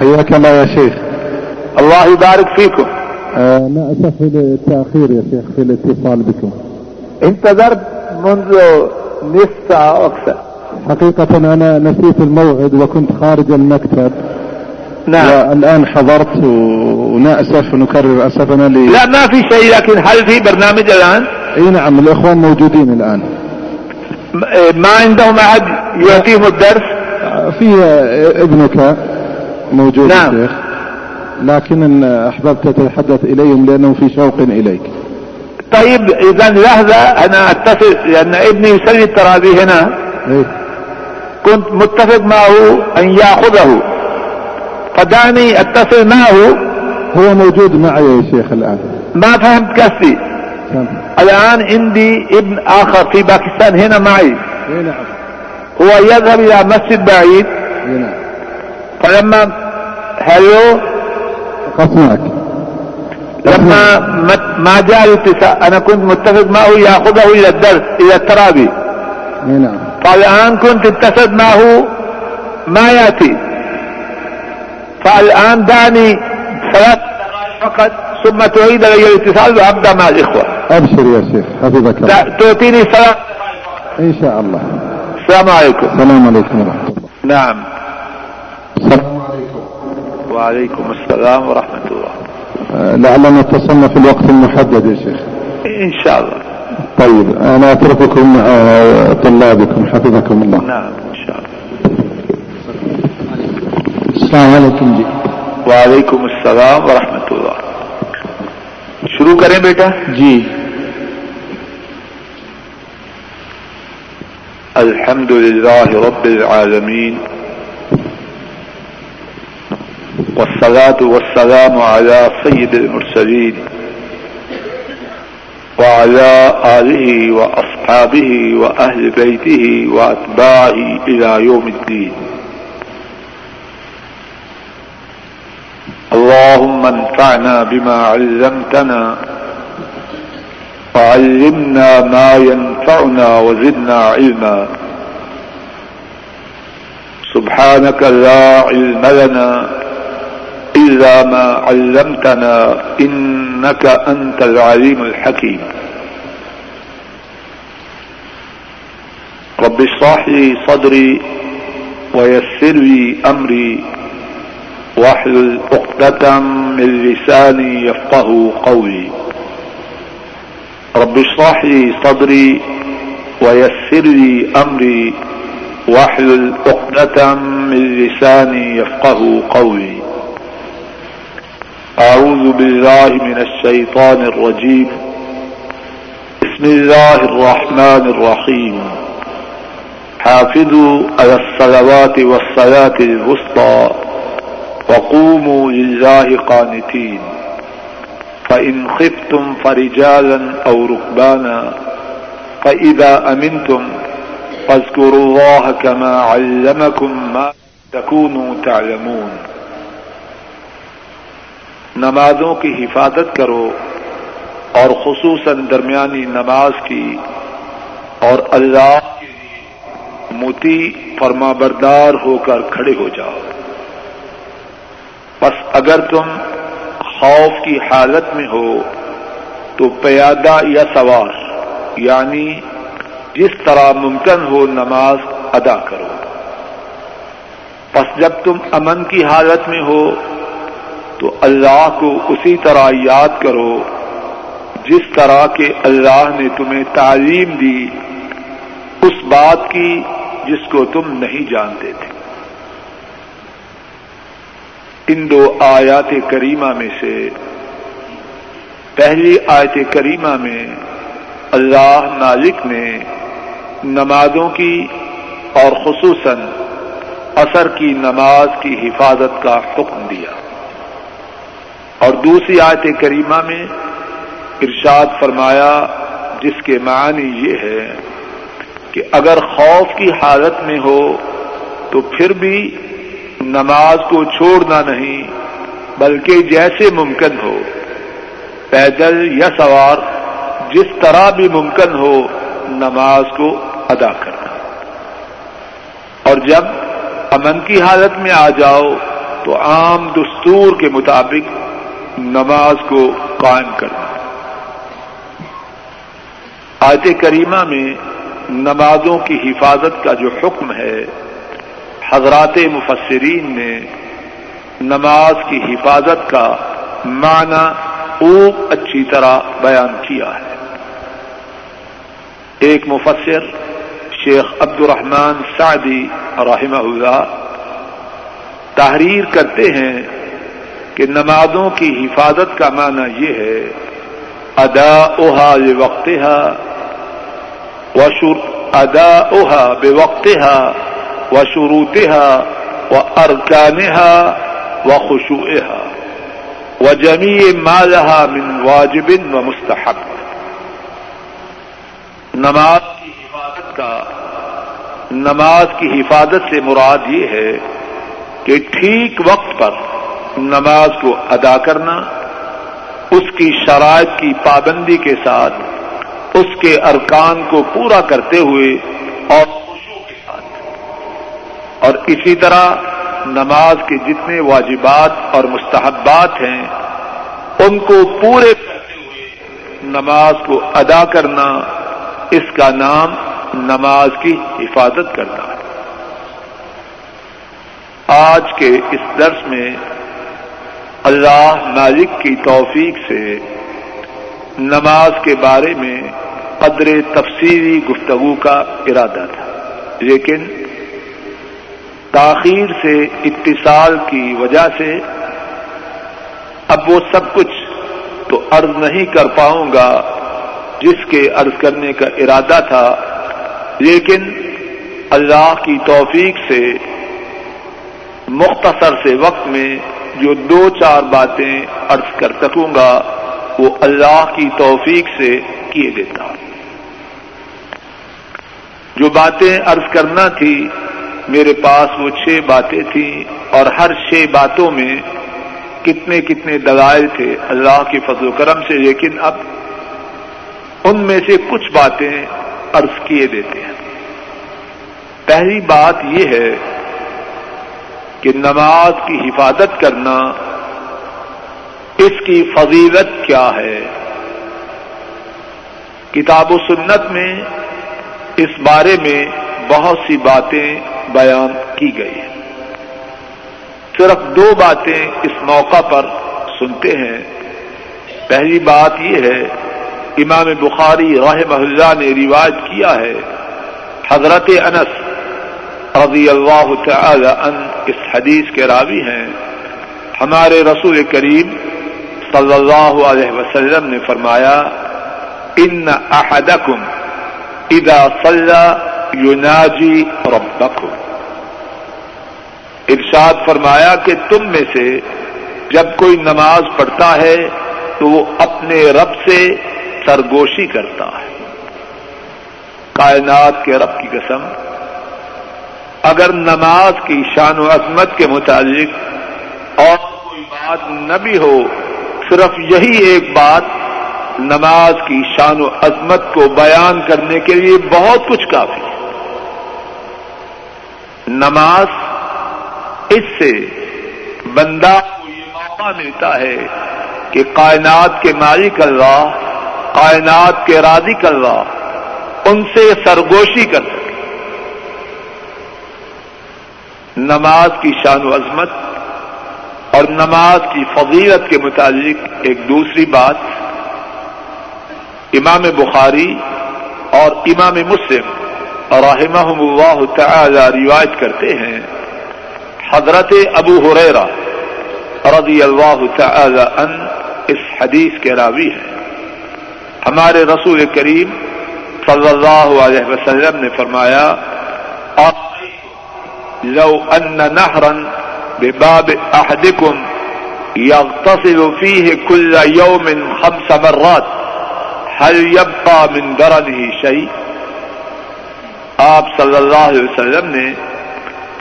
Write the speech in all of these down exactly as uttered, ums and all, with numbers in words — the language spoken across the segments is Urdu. حياك الله يا شيخ. الله يبارك فيكم. أنا أسف للتأخير يا شيخ في الاتصال بكم. انتظرت منذ نصف ساعة أكثر. حقيقة أنا نسيت الموعد وكنت خارج المكتب. نعم. والآن حضرت ونأسف ونكرر أسفنا لي. لا ما في شيء، لكن هل في برنامج الآن؟ أي نعم الإخوان موجودين الآن. ما عندهم أحد يعطيهم الدرس؟ في ابنك موجود. نعم. الشيخ لكن أحببت تتحدث إليهم لأنه في شوق إليك. طيب إذا لحظة أنا أتفق، لأن ابني يصلي التراويح هنا. إيه؟ كنت متفق معه أن يأخذه، فدعني أتصل معه. هو موجود معي يا شيخ الآن. ما فهمت كسي. الآن عندي ابن آخر في باكستان هنا معي. إيه نعم. هو يذهب إلى مسجد بعيد. إيه نعم. فلما هلو قسمك لما ما جاء الاتصال أنا كنت متفق معه يأخذه إلى الدرس إلى الترابي. إيه نعم. فالآن كنت اتصل معه ما يأتي، فالآن دعني ثلاث دقائق فقط ثم تعيد لي الاتصال وأبدأ مع الإخوة. أبشر يا شيخ حفظك الله. تعطيني ثلاث دقائق فقط إن شاء الله. السلام عليكم. السلام عليكم ورحمة الله. نعم. السلام عليكم. وعليكم السلام ورحمة الله. أه لعلنا اتصلنا في الوقت المحدد يا شيخ. إن شاء الله. طيب أنا أترككم مع طلابكم حفظكم الله. نعم إن شاء الله. السلام علیکم جی. وعلیکم السلام ورحمۃ اللہ. شروع کریں بیٹا جی. الحمد للہ رب العالمین والصلاة والسلام علی سید المرسلین وعلی آلہ واصحابہ واہل بیتہ واتباعہ الی یوم الدین. اللهم انفعنا بما علمتنا وعلمنا ما ينفعنا وزدنا علما. سبحانك لا علم لنا إلا ما علمتنا إنك أنت العليم الحكيم. رب اشرح لي صدري ويسر لي أمري واحلل عقدة من لساني يفقهوا قولي. رب اشرح لي صدري ويسر لي أمري واحلل عقدة من لساني يفقهوا قولي. أعوذ بالله من الشيطان الرجيم. بسم الله الرحمن الرحيم. حافظوا على الصلوات والصلاة الوسطى وقوموا لله قانتين. فإن خفتم فرجالا أو ركبانا فإذا أمنتم فاذكروا الله كما علمكم ما تكونوا تعلمون. نمازوں کی حفاظت کرو اور خصوصاً درمیانی نماز کی، اور اللہ کے لیے مطیع فرما بردار ہو کر کھڑے ہو جاؤ. بس اگر تم خوف کی حالت میں ہو تو پیادہ یا سوار یعنی جس طرح ممکن ہو نماز ادا کرو. بس جب تم امن کی حالت میں ہو تو اللہ کو اسی طرح یاد کرو جس طرح کہ اللہ نے تمہیں تعلیم دی اس بات کی جس کو تم نہیں جانتے تھے. ان دو آیات کریمہ میں سے پہلی آیت کریمہ میں اللہ مالک نے نمازوں کی اور خصوصاً عصر کی نماز کی حفاظت کا حکم دیا، اور دوسری آیت کریمہ میں ارشاد فرمایا جس کے معنی یہ ہے کہ اگر خوف کی حالت میں ہو تو پھر بھی نماز کو چھوڑنا نہیں بلکہ جیسے ممکن ہو پیدل یا سوار جس طرح بھی ممکن ہو نماز کو ادا کرنا. اور جب امن کی حالت میں آ جاؤ تو عام دستور کے مطابق نماز کو قائم کرنا۔ آیت کریمہ میں نمازوں کی حفاظت کا جو حکم ہے، حضرات مفسرین نے نماز کی حفاظت کا معنی خوب اچھی طرح بیان کیا ہے۔ ایک مفسر شیخ عبد الرحمن سعدی رحمہ اللہ تحریر کرتے ہیں کہ نمازوں کی حفاظت کا معنی یہ ہے اداؤہا لوقتہا وشروط اداؤہا بوقتہا وشروطہا وارکانہا وخشوعہا وجمیع ما لہا من واجب ومستحب۔ نماز کی حفاظت کا نماز کی حفاظت سے مراد یہ ہے کہ ٹھیک وقت پر نماز کو ادا کرنا، اس کی شرائط کی پابندی کے ساتھ، اس کے ارکان کو پورا کرتے ہوئے اور خشوع کے ساتھ۔ اور اسی طرح نماز کے جتنے واجبات اور مستحبات ہیں ان کو پورے کرتے ہوئے نماز کو ادا کرنا، اس کا نام نماز کی حفاظت کرنا ہے۔ آج کے اس درس میں اللہ مالک کی توفیق سے نماز کے بارے میں قدر تفصیلی گفتگو کا ارادہ تھا، لیکن تاخیر سے اتصال کی وجہ سے اب وہ سب کچھ تو عرض نہیں کر پاؤں گا جس کے عرض کرنے کا ارادہ تھا، لیکن اللہ کی توفیق سے مختصر سے وقت میں جو دو چار باتیں عرض کر سکوں گا وہ اللہ کی توفیق سے کیے دیتا۔ جو باتیں عرض کرنا تھی میرے پاس وہ چھ باتیں تھیں، اور ہر چھ باتوں میں کتنے کتنے دلائل تھے اللہ کے فضل و کرم سے، لیکن اب ان میں سے کچھ باتیں عرض کیے دیتے ہیں۔ پہلی بات یہ ہے کہ نماز کی حفاظت کرنا، اس کی فضیلت کیا ہے۔ کتاب و سنت میں اس بارے میں بہت سی باتیں بیان کی گئی ہیں، صرف دو باتیں اس موقع پر سنتے ہیں۔ پہلی بات یہ ہے امام بخاری رحمہ اللہ نے روایت کیا ہے، حضرت انس رضی اللہ تعالی عنہ اس حدیث کے راوی ہیں، ہمارے رسول کریم صلی اللہ علیہ وسلم نے فرمایا ان احدکم اذا صلی یناجی ربکم۔ ارشاد فرمایا کہ تم میں سے جب کوئی نماز پڑھتا ہے تو وہ اپنے رب سے سرگوشی کرتا ہے۔ کائنات کے رب کی قسم، اگر نماز کی شان و عظمت کے متعلق اور کوئی بات نہ بھی ہو، صرف یہی ایک بات نماز کی شان و عظمت کو بیان کرنے کے لیے بہت کچھ کافی ہے۔ نماز، اس سے بندہ کو یہ موقع ملتا ہے کہ کائنات کے مالک اللہ، کائنات کے رازق اللہ، ان سے سرگوشی کر سکے۔ نماز کی شان و عظمت اور نماز کی فضیلت کے متعلق ایک دوسری بات امام بخاری اور امام مسلم رحمہم اللہ تعالی روایت کرتے ہیں، حضرت ابو ہریرہ رضی اللہ تعالی عنہ اس حدیث کے راوی ہیں، ہمارے رسول کریم صلی اللہ علیہ وسلم نے فرمایا لو ان نہرا بباب احدکم یغتسل فیہ کل یوم خمس مرات هل یبقی من درنہ شیء۔ آپ صلی اللہ علیہ وسلم نے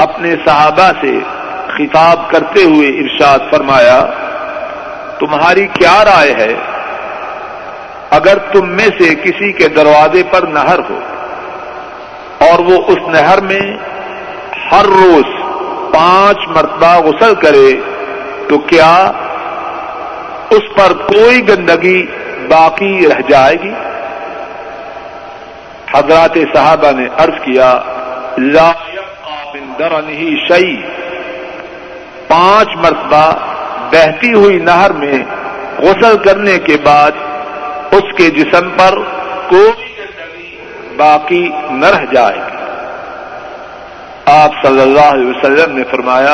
اپنے صحابہ سے خطاب کرتے ہوئے ارشاد فرمایا تمہاری کیا رائے ہے اگر تم میں سے کسی کے دروازے پر نہر ہو اور وہ اس نہر میں ہر روز پانچ مرتبہ غسل کرے تو کیا اس پر کوئی گندگی باقی رہ جائے گی؟ حضرات صحابہ نے عرض کیا لا یبقی من درنہ شیء، پانچ مرتبہ بہتی ہوئی نہر میں غسل کرنے کے بعد اس کے جسم پر کوئی گندگی باقی نہ رہ جائے گی۔ آپ صلی اللہ علیہ وسلم نے فرمایا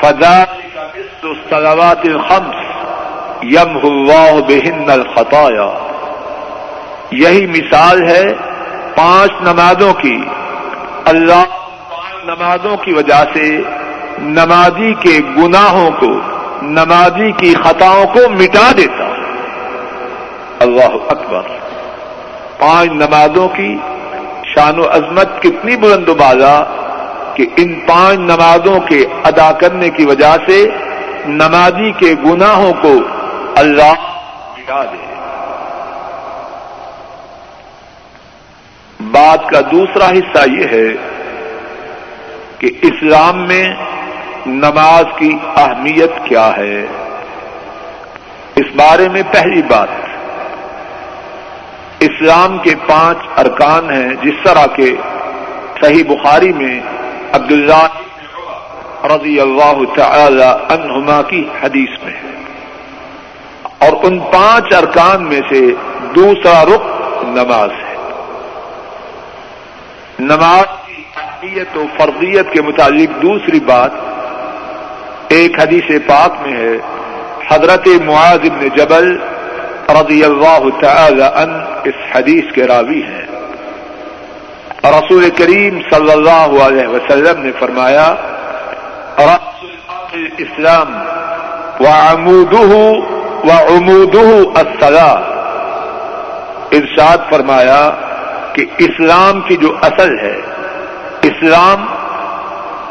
فذلک مثل الصلوات الخمس یمحو اللہ بہن الخطایا، یہی مثال ہے پانچ نمازوں کی، اللہ پانچ نمازوں کی وجہ سے نمازی کے گناہوں کو، نمازی کی خطاؤں کو مٹا دیتا۔ اللہ اکبر، پانچ نمازوں کی شان و عظمت کتنی بلند و بالا کہ ان پانچ نمازوں کے ادا کرنے کی وجہ سے نمازی کے گناہوں کو اللہ مٹا دے۔ بات کا دوسرا حصہ یہ ہے کہ اسلام میں نماز کی اہمیت کیا ہے۔ اس بارے میں پہلی بات، اسلام کے پانچ ارکان ہیں، جس طرح کہ صحیح بخاری میں عبداللہ رضی اللہ تعالی عنہما کی حدیث میں ہے، اور ان پانچ ارکان میں سے دوسرا رکن نماز ہے۔ نماز کی اہمیت و فرضیت کے متعلق دوسری بات ایک حدیث پاک میں ہے، حضرت معاذ بن جبل رضی اللہ تعالی عنہ اس حدیث کے راوی ہیں۔ رسول کریم صلی اللہ علیہ وسلم نے فرمایا رأس الاسلام وعمودہ وعمودہ الصلاۃ، ارشاد فرمایا کہ اسلام کی جو اصل ہے، اسلام،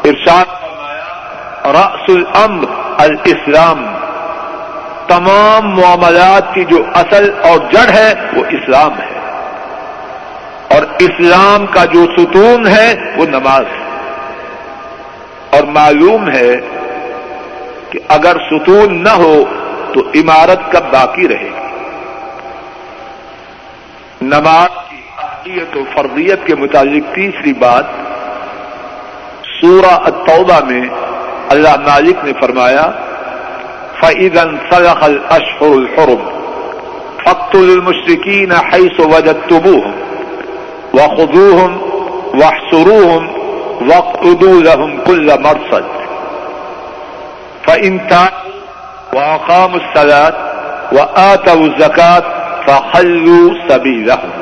ارشاد فرمایا رأس الامر الاسلام، تمام معاملات کی جو اصل اور جڑ ہے وہ اسلام ہے، اور اسلام کا جو ستون ہے وہ نماز ہے۔ اور معلوم ہے کہ اگر ستون نہ ہو تو عمارت کب باقی رہے گی۔ نماز و فرضیت کے متعلق تیسری بات، سورہ التوبہ میں اللہ مالک نے فرمایا فَإِذَا انْسَلَخَ الْأَشْهُرُ الْحُرُمُ فَاقْتُلُوا الْمُشْرِكِينَ حَيْثُ وَجَدْتُمُوهُمْ وَخُذُوهُمْ وَاحْصُرُوهُمْ وَاقْعُدُوا لَهُمْ كُلَّ مَرْصَدٍ فَإِنْ تَابُوا وَأَقَامُوا الصَّلَاةَ وَآتَوُا الزَّكَاةَ فَخَلُّوا سَبِيلَهُمْ۔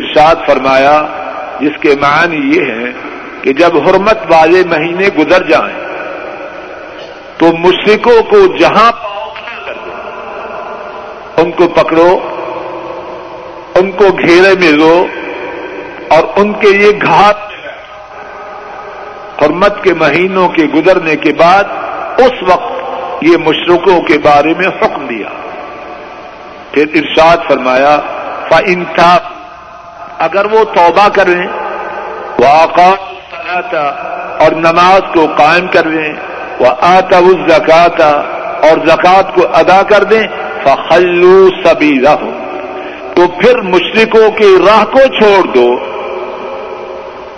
ارشاد فرمایا جس کے معنی یہ ہیں کہ جب حرمت والے مہینے گزر جائیں تو مشرکوں کو جہاں پاؤ کر دو، ان کو پکڑو، ان کو گھیرے میں لو اور ان کے لیے گھات۔ حرمت کے مہینوں کے گزرنے کے بعد اس وقت یہ مشرکوں کے بارے میں حکم دیا۔ پھر ارشاد فرمایا فَإِنْ تَابُوا، اگر وہ توبہ کر لیں، وَأَقَامُوا الصَّلَاةَ، اور نماز کو قائم کر لیں، وَآتَوُا الزَّكَاةَ، اور زکوٰۃ کو ادا کر دیں، فَخَلُّوا سَبِيلَهُمْ، تو پھر مشرکوں کی راہ کو چھوڑ دو۔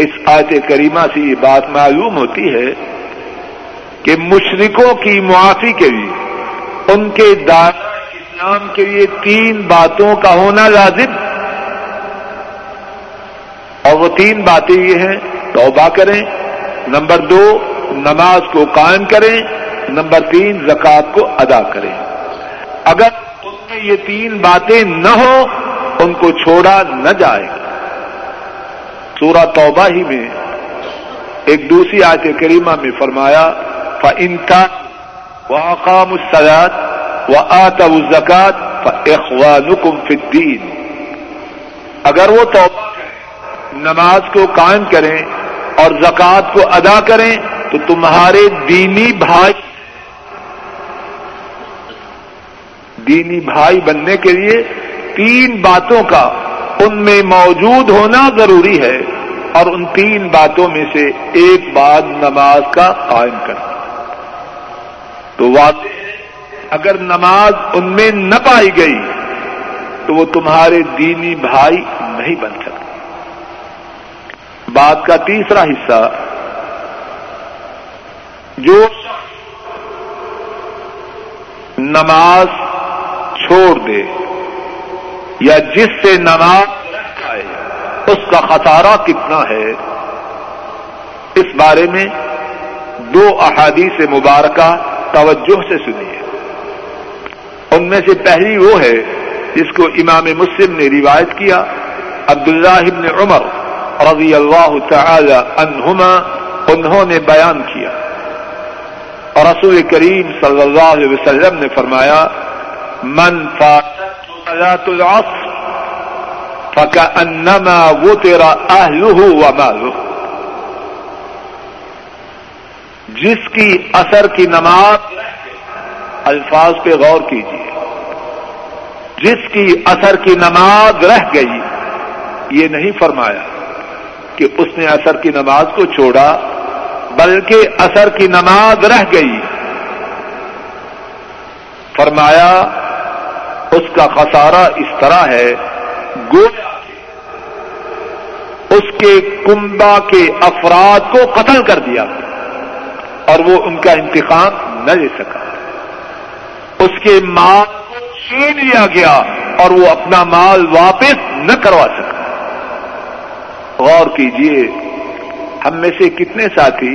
اس آیت کریمہ سے یہ بات معلوم ہوتی ہے کہ مشرکوں کی معافی کے لیے، ان کے دار اسلام کے لیے تین باتوں کا ہونا لازم، اور وہ تین باتیں یہ ہیں، توبہ کریں، نمبر دو نماز کو قائم کریں، نمبر تین زکوٰۃ کو ادا کریں۔ اگر ان میں یہ تین باتیں نہ ہوں ان کو چھوڑا نہ جائے گا۔ سورہ توبہ ہی میں ایک دوسری آیت کریمہ میں فرمایا فَإِنْ تَابُوا وَأَقَامُوا الصَّلَاةَ وَآتَوُا الزَّكَاةَ فَإِخْوَانُكُمْ فِي الدِّينِ، اگر وہ توبہ، نماز کو قائم کریں اور زکوٰۃ کو ادا کریں تو تمہارے دینی بھائی۔ دینی بھائی بننے کے لیے تین باتوں کا ان میں موجود ہونا ضروری ہے، اور ان تین باتوں میں سے ایک بات نماز کا قائم کرنا. تو واضح اگر نماز ان میں نہ پائی گئی تو وہ تمہارے دینی بھائی نہیں بن سکتے. بات کا تیسرا حصہ، جو نماز چھوڑ دے یا جس سے نماز رہ جائے اس کا خسارہ کتنا ہے، اس بارے میں دو احادیث مبارکہ توجہ سے سنیے. ان میں سے پہلی وہ ہے جس کو امام مسلم نے روایت کیا، عبداللہ بن عمر رضی اللہ تعالی عنہما انہوں نے بیان کیا اور رسول کریم صلی اللہ علیہ وسلم نے فرمایا، من فاتته صلاة العصر فكأنما وطر اہلہ ومالہ، جس کی اثر کی نماز، الفاظ پہ غور کیجیے، جس کی اثر کی نماز رہ گئی، یہ نہیں فرمایا کہ اس نے اثر کی نماز کو چھوڑا بلکہ اثر کی نماز رہ گئی. فرمایا اس کا خسارہ اس طرح ہے گویا اس کے کنبہ کے افراد کو قتل کر دیا اور وہ ان کا انتقام نہ لے سکا، اس کے مال کو چھین لیا گیا اور وہ اپنا مال واپس نہ کروا سکا. غور کیجئے، ہم میں سے کتنے ساتھی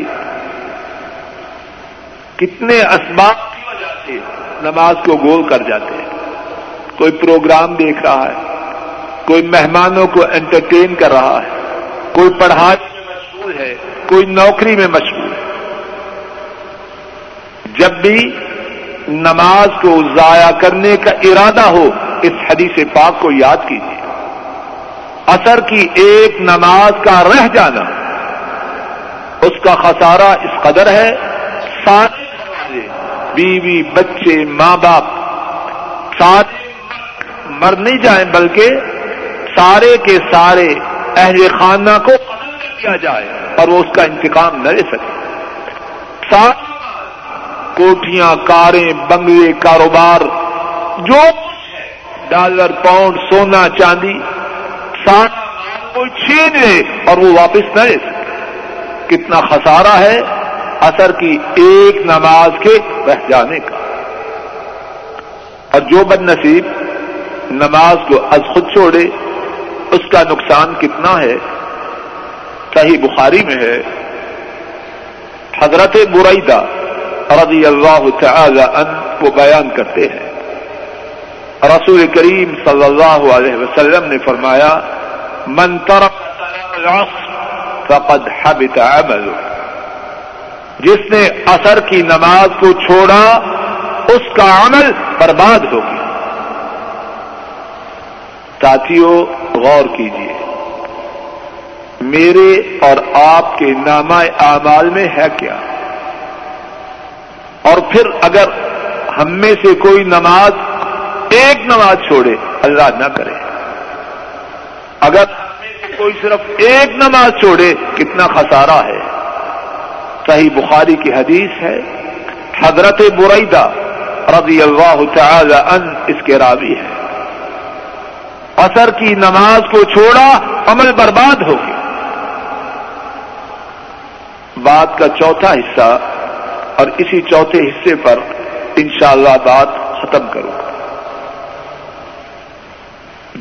کتنے اسباب کی وجہ سے نماز کو گول کر جاتے ہیں. کوئی پروگرام دیکھ رہا ہے، کوئی مہمانوں کو انٹرٹین کر رہا ہے، کوئی پڑھائی میں مشغول ہے، کوئی نوکری میں مشغول ہے. جب بھی نماز کو ضائع کرنے کا ارادہ ہو اس حدیث پاک کو یاد کیجیے. اثر کی ایک نماز کا رہ جانا، اس کا خسارہ اس قدر ہے، سارے بیوی بچے ماں باپ ساتھ مر نہیں جائیں بلکہ سارے کے سارے اہل خانہ کو قتل کیا جائے اور وہ اس کا انتقام نہ لے سکے. ساتھ کوٹھیاں، کاریں، بنگلے، کاروبار، جو ڈالر، پاؤنڈ، سونا، چاندی، ساتھ کوئی چھین لے اور وہ واپس نہ لے سکے. کتنا خسارہ ہے اثر کی ایک نماز کے رہ جانے کا. اور جو بد نصیب نماز کو از خود چھوڑے اس کا نقصان کتنا ہے. صحیح بخاری میں ہے، حضرت بریدہ رضی اللہ تعالی عنہ کو بیان کرتے ہیں، رسول کریم صلی اللہ علیہ وسلم نے فرمایا، من ترک صلاۃ العصر فقد حبط عمله، جس نے عصر کی نماز کو چھوڑا اس کا عمل برباد ہو گیا. ساتھیوں غور کیجیے، میرے اور آپ کے نامہ اعمال میں ہے کیا؟ اور پھر اگر ہم میں سے کوئی نماز، ایک نماز چھوڑے، اللہ نہ کرے، اگر کوئی صرف ایک نماز چھوڑے کتنا خسارہ ہے. صحیح بخاری کی حدیث ہے، حضرت بریدہ رضی اللہ تعالی عنہ اس کے راوی ہے، عصر کی نماز کو چھوڑا عمل برباد ہو گیا. بات کا چوتھا حصہ، اور اسی چوتھے حصے پر انشاءاللہ بات ختم کروں گا،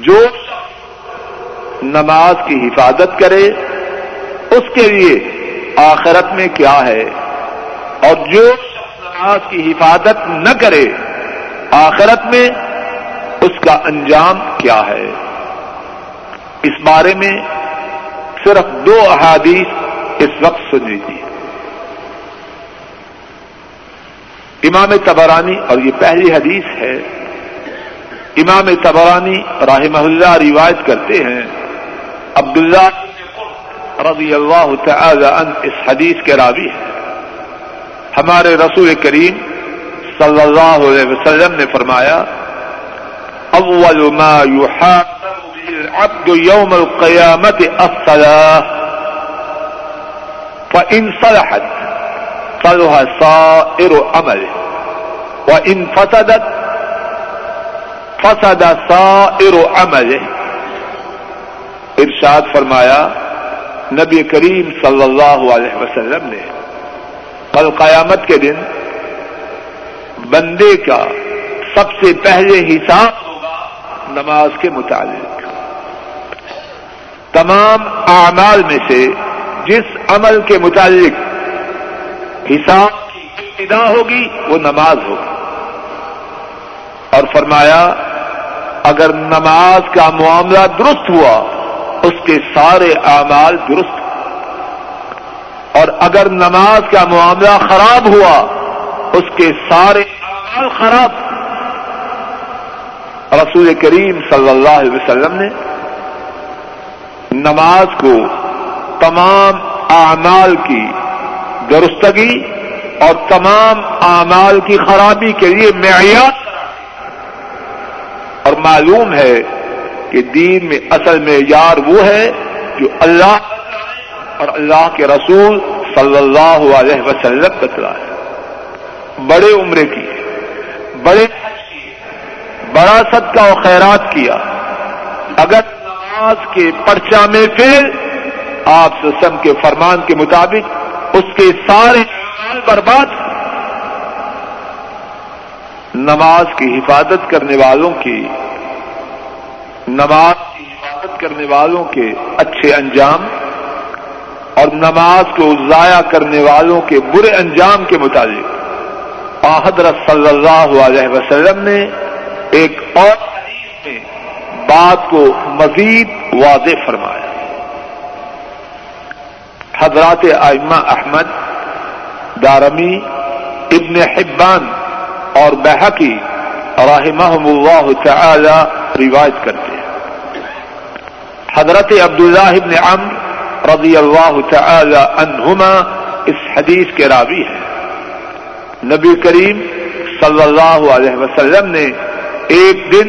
جو نماز کی حفاظت کرے اس کے لیے آخرت میں کیا ہے، اور جو نماز کی حفاظت نہ کرے آخرت میں اس کا انجام کیا ہے. اس بارے میں صرف دو احادیث اس وقت سن لیجیے. امام طبرانی، اور یہ پہلی حدیث ہے، امام طبرانی رحمہ اللہ روایت کرتے ہیں، عبداللہ رضی اللہ تعالی عنہ اس حدیث کے راوی ہے، ہمارے رسول کریم صلی اللہ علیہ وسلم نے فرمایا، اول ما يحاسب العبد يوم القيامة الصلاة فإن صلحت صلح سائر عمله وإن فسدت فسد سائر عمله. ارشاد فرمایا نبی کریم صلی اللہ علیہ وسلم نے کل قیامت کے دن بندے کا سب سے پہلے حساب ہوگا نماز کے متعلق. تمام اعمال میں سے جس عمل کے متعلق حساب کی ابتدا ہوگی وہ نماز ہوگی. اور فرمایا اگر نماز کا معاملہ درست ہوا اس کے سارے اعمال درست، اور اگر نماز کا معاملہ خراب ہوا اس کے سارے اعمال خراب. رسول کریم صلی اللہ علیہ وسلم نے نماز کو تمام اعمال کی درستگی اور تمام اعمال کی خرابی کے لیے معیار. اور معلوم ہے کہ دین میں اصل معیار وہ ہے جو اللہ اور اللہ کے رسول صلی اللہ علیہ وسلم بتلائے. بڑے عمرے کی، بڑے بڑا صدقہ و خیرات کیا، اگر نماز کے پرچہ میں فیل، آپ وسلم کے فرمان کے مطابق اس کے سارے اعمال برباد. نماز کی حفاظت کرنے والوں کی نماز کی حفاظت کرنے والوں کے اچھے انجام اور نماز کو ضائع کرنے والوں کے برے انجام کے متعلق حضرت صلی اللہ علیہ وسلم نے ایک اور حدیث میں بات کو مزید واضح فرمایا. حضرات ائمہ احمد، دارمی، ابن حبان اور بحقی رحمہم اللہ تعالی روایت کرتے ہیں. حضرت عبداللہ ابن عمرو رضی اللہ تعالی عنہما اس حدیث کے راوی ہیں. نبی کریم صلی اللہ علیہ وسلم نے ایک دن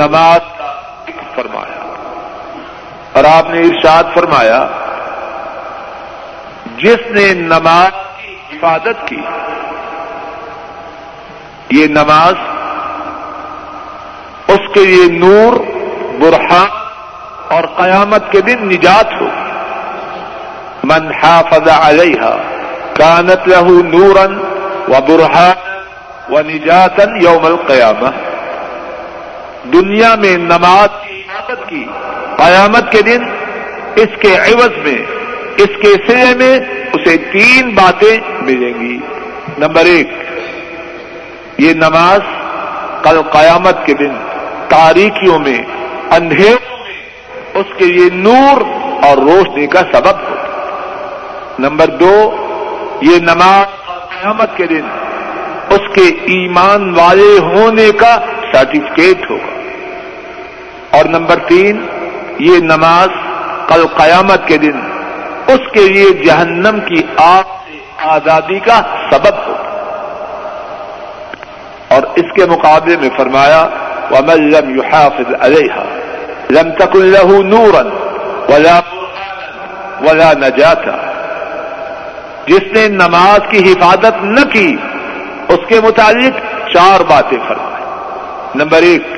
نماز کا ذکر فرمایا اور آپ نے ارشاد فرمایا جس نے نماز کی حفاظت کی، یہ نماز اس کے لیے نور، برہان اور قیامت کے دن نجات ہو. من حافظ علیہا کانت لہ نورا و برہانا و نجاتا یوم القیامہ. دنیا میں نماز کی عبادت کی، قیامت کے دن اس کے عوض میں، اس کے سلے میں اسے تین باتیں ملیں گی. نمبر ایک، یہ نماز کل قیامت کے دن تاریکیوں میں، اندھیروں میں اس کے لیے نور اور روشنی کا سبب ہو. نمبر دو، یہ نماز قیامت کے دن اس کے ایمان والے ہونے کا سرٹیفکیٹ ہوگا. اور نمبر تین، یہ نماز کل قیامت کے دن اس کے لیے جہنم کی آگ سے آزادی کا سبب ہوگا. اور اس کے مقابلے میں فرمایا وَمَنْ لَمْ يُحَافِظْ عَلَيْهَا لَمْ تَكُنْ لَهُ نُورًا وَلَا بُرْهَانًا وَلَا نَجَاتًا. جس نے نماز کی حفاظت نہ کی اس کے متعلق چار باتیں فرمائیں. نمبر ایک،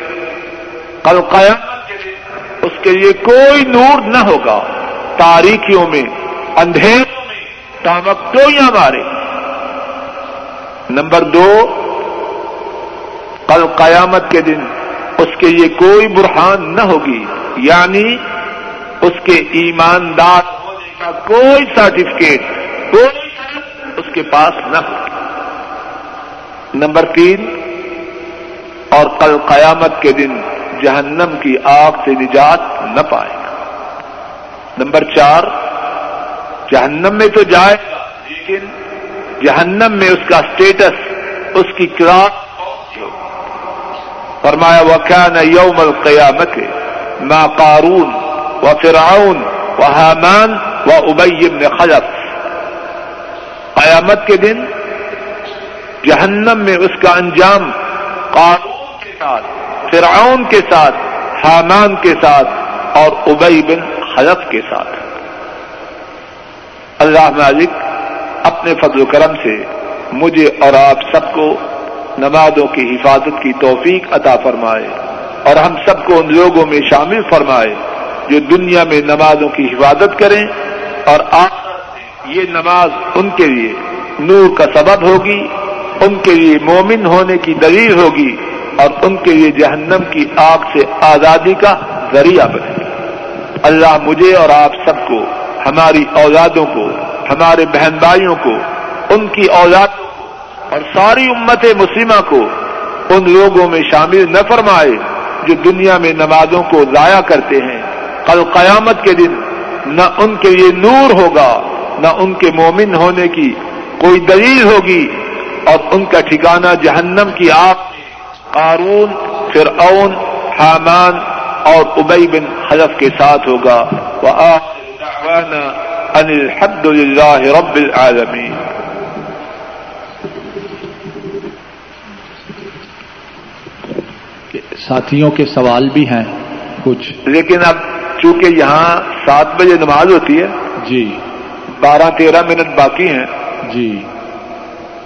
کل قیامت کے لیے اس کے لیے کوئی نور نہ ہوگا، تاریکیوں میں، اندھیروں میں ٹامکٹویاں مارے. نمبر دو، کل قیامت کے دن اس کے لیے کوئی برہان نہ ہوگی، یعنی اس کے ایماندار ہونے کا کوئی سرٹیفکیٹ، کوئی شرط اس کے پاس نہ ہوگی. نمبر تین، اور کل قیامت کے دن جہنم کی آگ سے نجات نہ پائے گا. نمبر چار، جہنم میں تو جائے گا لیکن جہنم میں اس کا اسٹیٹس، اس کی کلاس. فرمایا وَكَانَ يَوْمَ الْقِيَامَةِ مَا قَارُونَ وَفِرْعَوْنَ وَهَامَانَ وَأُبَيِّ بْنِ خَلَف. قیامت کے دن جہنم میں اس کا انجام قارون کے ساتھ، فرعون کے ساتھ، حامان کے ساتھ اور ابی بن خلف کے ساتھ. اللہ مالک اپنے فضل و کرم سے مجھے اور آپ سب کو نمازوں کی حفاظت کی توفیق عطا فرمائے اور ہم سب کو ان لوگوں میں شامل فرمائے جو دنیا میں نمازوں کی حفاظت کریں اور آخرت یہ نماز ان کے لیے نور کا سبب ہوگی، ان کے لیے مومن ہونے کی دلیل ہوگی اور ان کے لیے جہنم کی آگ سے آزادی کا ذریعہ بنے۔ اللہ مجھے اور آپ سب کو، ہماری اولادوں کو، ہمارے بہن بھائیوں کو، ان کی اولاد اور ساری امت مسلمہ کو ان لوگوں میں شامل نہ فرمائے جو دنیا میں نمازوں کو ضائع کرتے ہیں۔ کل قیامت کے دن نہ ان کے لیے نور ہوگا، نہ ان کے مومن ہونے کی کوئی دلیل ہوگی اور ان کا ٹھکانہ جہنم کی آگ۔ قارون، فرعون، حامان اور ابی بن خلف کے ساتھ ہوگا۔ وآخر دعوانا ان الحمد للہ رب العالمین۔ ساتھیوں کے سوال بھی ہیں کچھ، لیکن اب چونکہ یہاں سات بجے نماز ہوتی ہے جی، بارہ تیرہ منٹ باقی ہیں جی،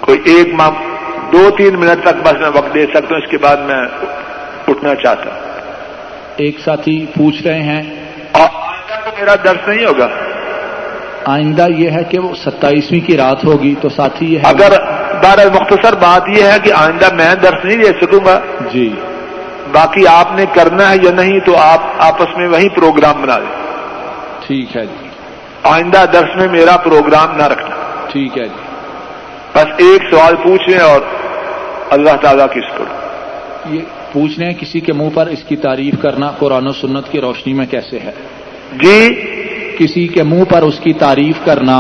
کوئی ایک ماں دو تین منٹ تک بس میں وقت دے سکتا ہوں، اس کے بعد میں اٹھنا چاہتا ہوں۔ ایک ساتھی پوچھ رہے ہیں اور آئندہ تو میرا درس نہیں ہوگا، آئندہ یہ ہے کہ وہ ستائیسویں کی رات ہوگی تو ساتھی یہ ہے اگر بارہ مختصر بات یہ ہے کہ آئندہ میں درس نہیں دے سکوں گا جی، باقی آپ نے کرنا ہے یا نہیں تو آپ آپس میں وہی پروگرام بنا لیں۔ ٹھیک ہے جی، آئندہ درس میں میرا پروگرام نہ رکھنا۔ ٹھیک ہے جی، بس ایک سوال پوچھ رہے ہیں اور اللہ تعالیٰ کی شکر۔ یہ پوچھ رہے ہیں کسی کے منہ پر اس کی تعریف کرنا قرآن و سنت کی روشنی میں کیسے ہے جی؟ کسی کے منہ پر اس کی تعریف کرنا،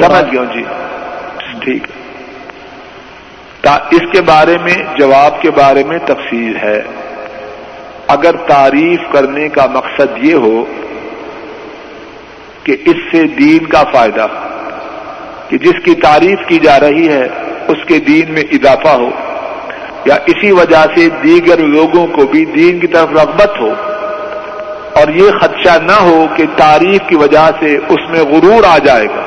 سمجھ گیا جی، ٹھیک۔ اس کے بارے میں جواب کے بارے میں تفصیل ہے۔ اگر تعریف کرنے کا مقصد یہ ہو کہ اس سے دین کا فائدہ، کہ جس کی تعریف کی جا رہی ہے اس کے دین میں اضافہ ہو، یا اسی وجہ سے دیگر لوگوں کو بھی دین کی طرف رغبت ہو اور یہ خدشہ نہ ہو کہ تعریف کی وجہ سے اس میں غرور آ جائے گا،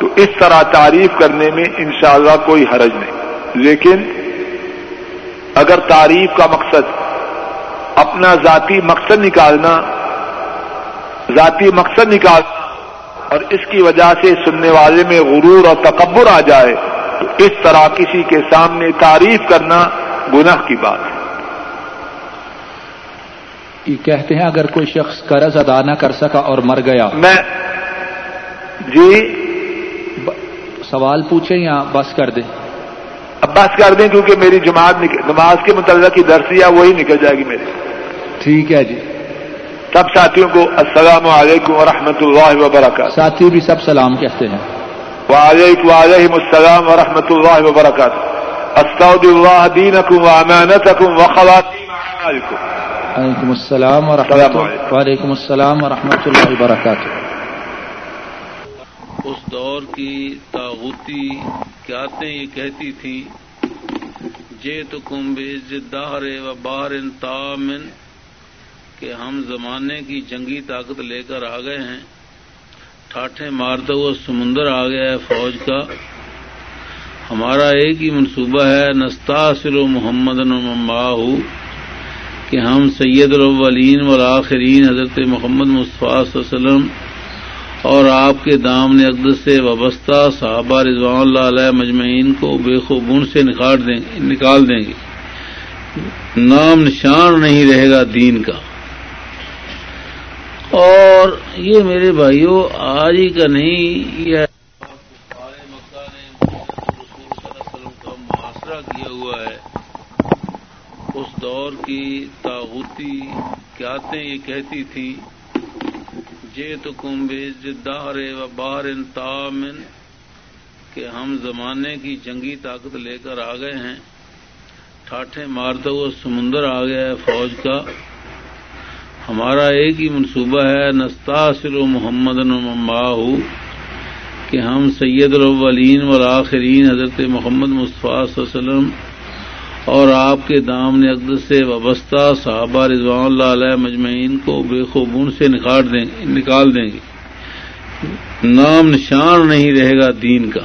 تو اس طرح تعریف کرنے میں انشاءاللہ کوئی حرج نہیں۔ لیکن اگر تعریف کا مقصد اپنا ذاتی مقصد نکالنا ذاتی مقصد نکالنا اور اس کی وجہ سے سننے والے میں غرور اور تکبر آ جائے تو اس طرح کسی کے سامنے تعریف کرنا گناہ کی بات ہے۔ یہ کہتے ہیں اگر کوئی شخص قرض ادا نہ کر سکا اور مر گیا میں جی ب... سوال پوچھیں یا بس کر دیں؟ اب بس کر دیں کیونکہ میری جماعت نک... نماز کے متعلق کی درسیہ وہی نکل جائے گی میری۔ ٹھیک ہے جی، سب ساتھیوں کو السلام علیکم ورحمۃ اللہ وبرکاتہ۔ ساتھی بھی سب سلام کہتے ہیں۔ وعلیکم السلام ورحمۃ اللہ وبرکاتہ۔ استودع اللہ دینکم وامانتکم وخواتیم اعمالکم۔ وعلیکم السلام ورحمۃ وعلیکم السلام ورحمۃ اللہ وبرکاتہ۔ اس دور کی طاغوتی کیاتیں یہ کہتی تھی جئتکم بعزۃ دہر وبار تام، کہ ہم زمانے کی جنگی طاقت لے کر آ گئے ہیں، ٹھاٹھے مارتے ہوئے سمندر آ گیا ہے فوج کا، ہمارا ایک ہی منصوبہ ہے نستاثر محمد ماہ، کہ ہم سید الاولین والآخرین حضرت محمد مصطفیٰ صلی اللہ علیہ وسلم اور آپ کے دامن اقدس سے وابستہ صحابہ رضوان اللہ علیہ مجمعین کو بے خوبون سے نکال دیں گے نکال دیں گے نام نشان نہیں رہے گا دین کا۔ اور یہ میرے بھائیو آج ہی کا نہیں، یہ کفار مکہ نے رسول صلی اللہ علیہ وسلم کا محاصرہ کیا ہوا ہے۔ اس دور کی طاغوتی کیاتیں یہ کہتی تھی جئتکم بعزۃ دہر وبار تام، کہ ہم زمانے کی جنگی طاقت لے کر آ گئے ہیں، ٹھاٹھے مارتے ہوئے سمندر آ گیا ہے فوج کا، ہمارا ایک ہی منصوبہ ہے نستاثر محمد ماہ، کہ ہم سید الاولین والآخرین حضرت محمد مصطفیٰ صلی اللہ علیہ وسلم اور آپ کے دامن اقدس سے وابستہ صحابہ رضوان اللہ علیہ مجمعین کو بے خوبون سے نکال دیں گے نام نشان نہیں رہے گا دین کا.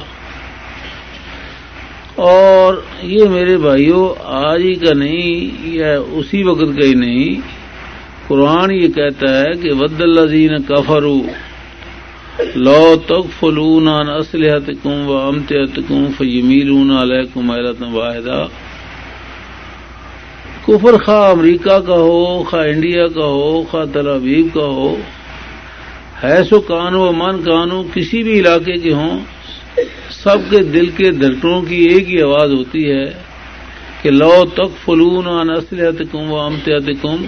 اور یہ میرے بھائیو آج ہی کا نہیں یا اسی وقت کا ہی نہیں, قرآن یہ کہتا ہے کہ ود الذین کفروا لو تغفلون عن اسلحتکم و امتعتکم فیمیلون علیکم میلۃ واحدہ. کفر خواہ امریکہ کا ہو, خواہ انڈیا کا ہو, خواہ تل ابیب کا ہو, حیث و کان و من کانو کسی بھی علاقے کے ہوں, سب کے دل کے دھڑکنوں کی ایک ہی آواز ہوتی ہے کہ لو تغفلون عن اسلحتکم و امتعتکم,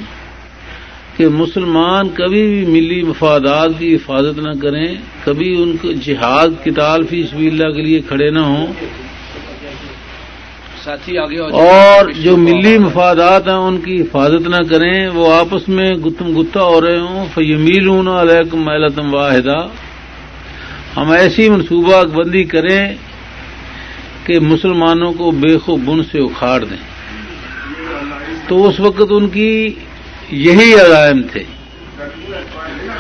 کہ مسلمان کبھی بھی ملی مفادات کی حفاظت نہ کریں, کبھی ان کو جہاد قتال فی سبیل اللہ کے لیے کھڑے نہ ہوں, اور جو ملی مفادات ہیں ان کی حفاظت نہ کریں, وہ آپس میں گتم گتہ ہو رہے ہوں. فَيَمِيلُونَ عَلَيْكُمْ مَيْلَةً وَاحِدَةً, ہم ایسی منصوبہ بندی کریں کہ مسلمانوں کو بے خوبن سے اکھاڑ دیں. تو اس وقت ان کی یہی عزائم تھے.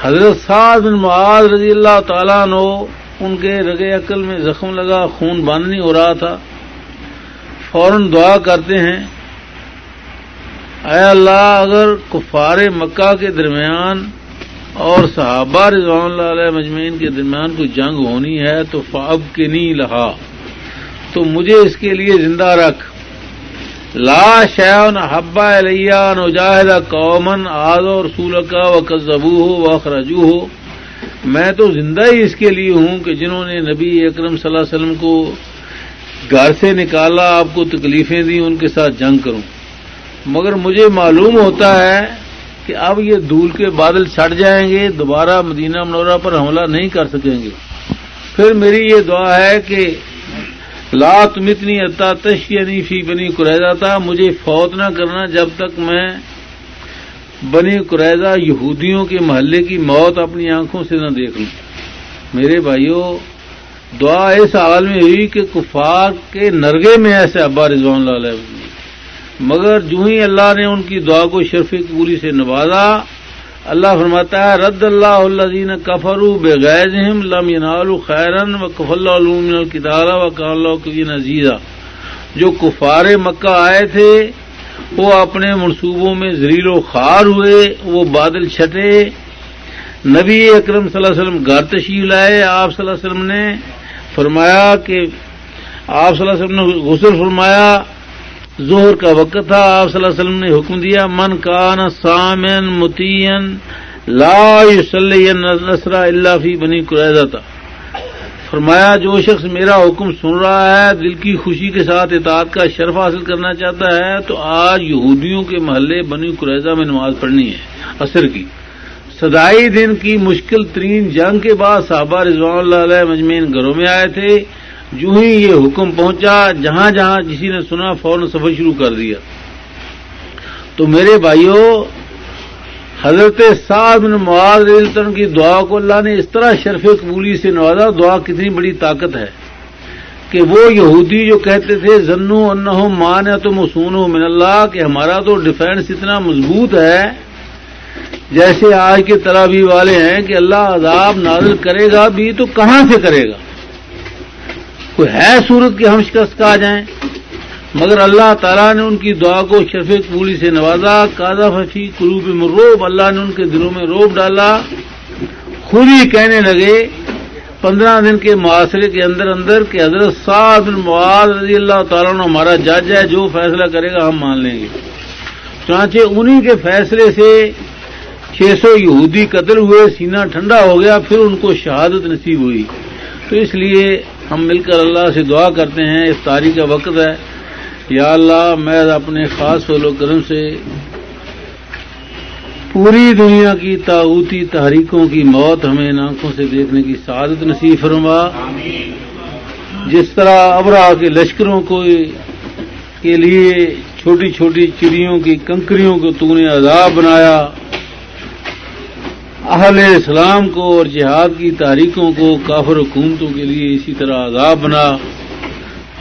حضرت سعد بن معاذ رضی اللہ تعالیٰ عنہ, ان کے رگ عقل میں زخم لگا, خون بند نہیں ہو رہا تھا, فوراً دعا کرتے ہیں, اے اللہ اگر کفار مکہ کے درمیان اور صحابہ رضوان اللہ علیہ مجمعین کے درمیان کوئی جنگ ہونی ہے تو فاب کے نہیں لہا, تو مجھے اس کے لیے زندہ رکھ. لا شیون حبا علیہ نجاہد قومن آز اور رسول کا و کذبو ہو و اخرجو ہو, میں تو زندہ ہی اس کے لیے ہوں کہ جنہوں نے نبی اکرم صلی اللہ علیہ وسلم کو گھر سے نکالا, آپ کو تکلیفیں دی, ان کے ساتھ جنگ کروں. مگر مجھے معلوم ہوتا ہے کہ اب یہ دھول کے بادل چھٹ جائیں گے, دوبارہ مدینہ منورہ پر حملہ نہیں کر سکیں گے. پھر میری یہ دعا ہے کہ لا تمتنی عطا تشینی فی بنی قریظہ تھا, مجھے فوت نہ کرنا جب تک میں بنی قریظہ یہودیوں کے محلے کی موت اپنی آنکھوں سے نہ دیکھ لوں. میرے بھائیو دعا اس حال میں ہوئی کہ کفار کے نرغے میں ہے صحابہ رضوان اللہ علیہ, مگر جو ہی اللہ نے ان کی دعا کو شرف قبولی سے نوازا, اللہ فرماتا ہے رد اللہ الذین کفروا بغیظہم لم ینالوا خیرا وکفى اللہ عنہم القتال وکان اللہ قویا عزیزا. جو کفار مکہ آئے تھے وہ اپنے منصوبوں میں ذلیل و خوار ہوئے, وہ بادل چھٹے, نبی اکرم صلی اللہ علیہ وسلم گھر تشریف لائے. آپ صلی اللہ علیہ وسلم نے فرمایا کہ آپ صلی اللہ علیہ وسلم نے غسل فرمایا, ظہر کا وقت تھا, آپ صلی اللہ علیہ وسلم نے حکم دیا من کان سامن متین لا یصلین العصر الا فی بنی قریظہ, فرمایا جو شخص میرا حکم سن رہا ہے, دل کی خوشی کے ساتھ اطاعت کا شرف حاصل کرنا چاہتا ہے, تو آج یہودیوں کے محلے بنی قریظہ میں نماز پڑھنی ہے عصر کی. صدائی دن کی مشکل ترین جنگ کے بعد صحابہ رضوان اللہ علیہ مجمعین گھروں میں آئے تھے. جو ہی یہ حکم پہنچا, جہاں جہاں جسی نے سنا فوراً سفر شروع کر دیا. تو میرے بھائیو حضرت سعد بن معاذ رضی اللہ عنہ کی دعا کو اللہ نے اس طرح شرف قبولی سے نوازا. دعا کتنی بڑی طاقت ہے کہ وہ یہودی جو کہتے تھے ظنوا انہم مانعتم حصونہم من اللہ, کہ ہمارا تو ڈیفینس اتنا مضبوط ہے جیسے آج کے تراویح والے ہیں کہ اللہ عذاب نازل کرے گا بھی تو کہاں سے کرے گا, کوئی ہے صورت کہ ہم شکست کھا جائیں. مگر اللہ تعالیٰ نے ان کی دعا کو شرف قبولی سے نوازا. قاذف فی قلوبہم الرعب, اللہ نے ان کے دلوں میں روب ڈالا, خود ہی کہنے لگے پندرہ دن کے معاشرے کے اندر اندر کہ حضرت سعد بن معاذ رضی اللہ تعالیٰ عنہ ہمارا جج ہے, جو فیصلہ کرے گا ہم مان لیں گے. چنانچہ انہی کے فیصلے سے چھ سو یہودی قتل ہوئے, سینہ ٹھنڈا ہو گیا, پھر ان کو شہادت نصیب ہوئی. تو اس لیے ہم مل کر اللہ سے دعا کرتے ہیں, اس تاریخ کا وقت ہے, یا اللہ میں اپنے خاص فضل و کرم سے پوری دنیا کی تاغوتی تحریکوں کی موت ہمیں ان آنکھوں سے دیکھنے کی سعادت نصیب فرما. جس طرح ابرا کے لشکروں کو کے لیے چھوٹی چھوٹی چڑیوں کی کنکریوں کو تو نے عذاب بنایا, اہل اسلام کو اور جہاد کی تحریکوں کو کافر حکومتوں کے لیے اسی طرح عذاب بنا.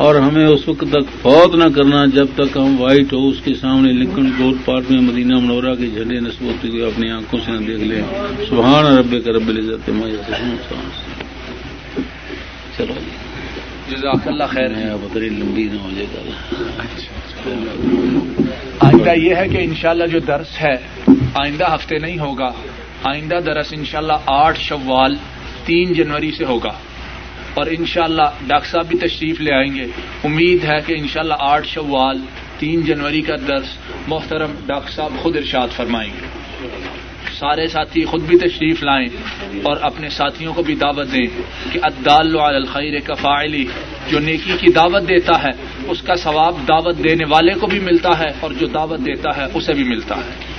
اور ہمیں اس وقت تک فوت نہ کرنا جب تک ہم وائٹ ہو اس کے سامنے لنکن گولڈ پارک میں مدینہ منورہ کے جھنڈے نصب ہوتے ہوئے اپنی آنکھوں سے نہ دیکھ لیں. سبحان ربک رب العزت عما یصفون. چلو جزاک اللہ خیر. بتری لمبی نہ ہو جائے. آئندہ یہ ہے کہ انشاءاللہ جو درس ہے آئندہ ہفتے نہیں ہوگا. آئندہ درس انشاءاللہ آٹھ شوال تین جنوری سے ہوگا. اور انشاءاللہ ڈاکٹر صاحب بھی تشریف لے آئیں گے. امید ہے کہ انشاءاللہ آٹھ شوال تین جنوری کا درس محترم ڈاکٹر صاحب خود ارشاد فرمائیں گے. سارے ساتھی خود بھی تشریف لائیں اور اپنے ساتھیوں کو بھی دعوت دیں کہ الدال علی الخیر کفاعلی، جو نیکی کی دعوت دیتا ہے اس کا ثواب دعوت دینے والے کو بھی ملتا ہے اور جو دعوت دیتا ہے اسے بھی ملتا ہے.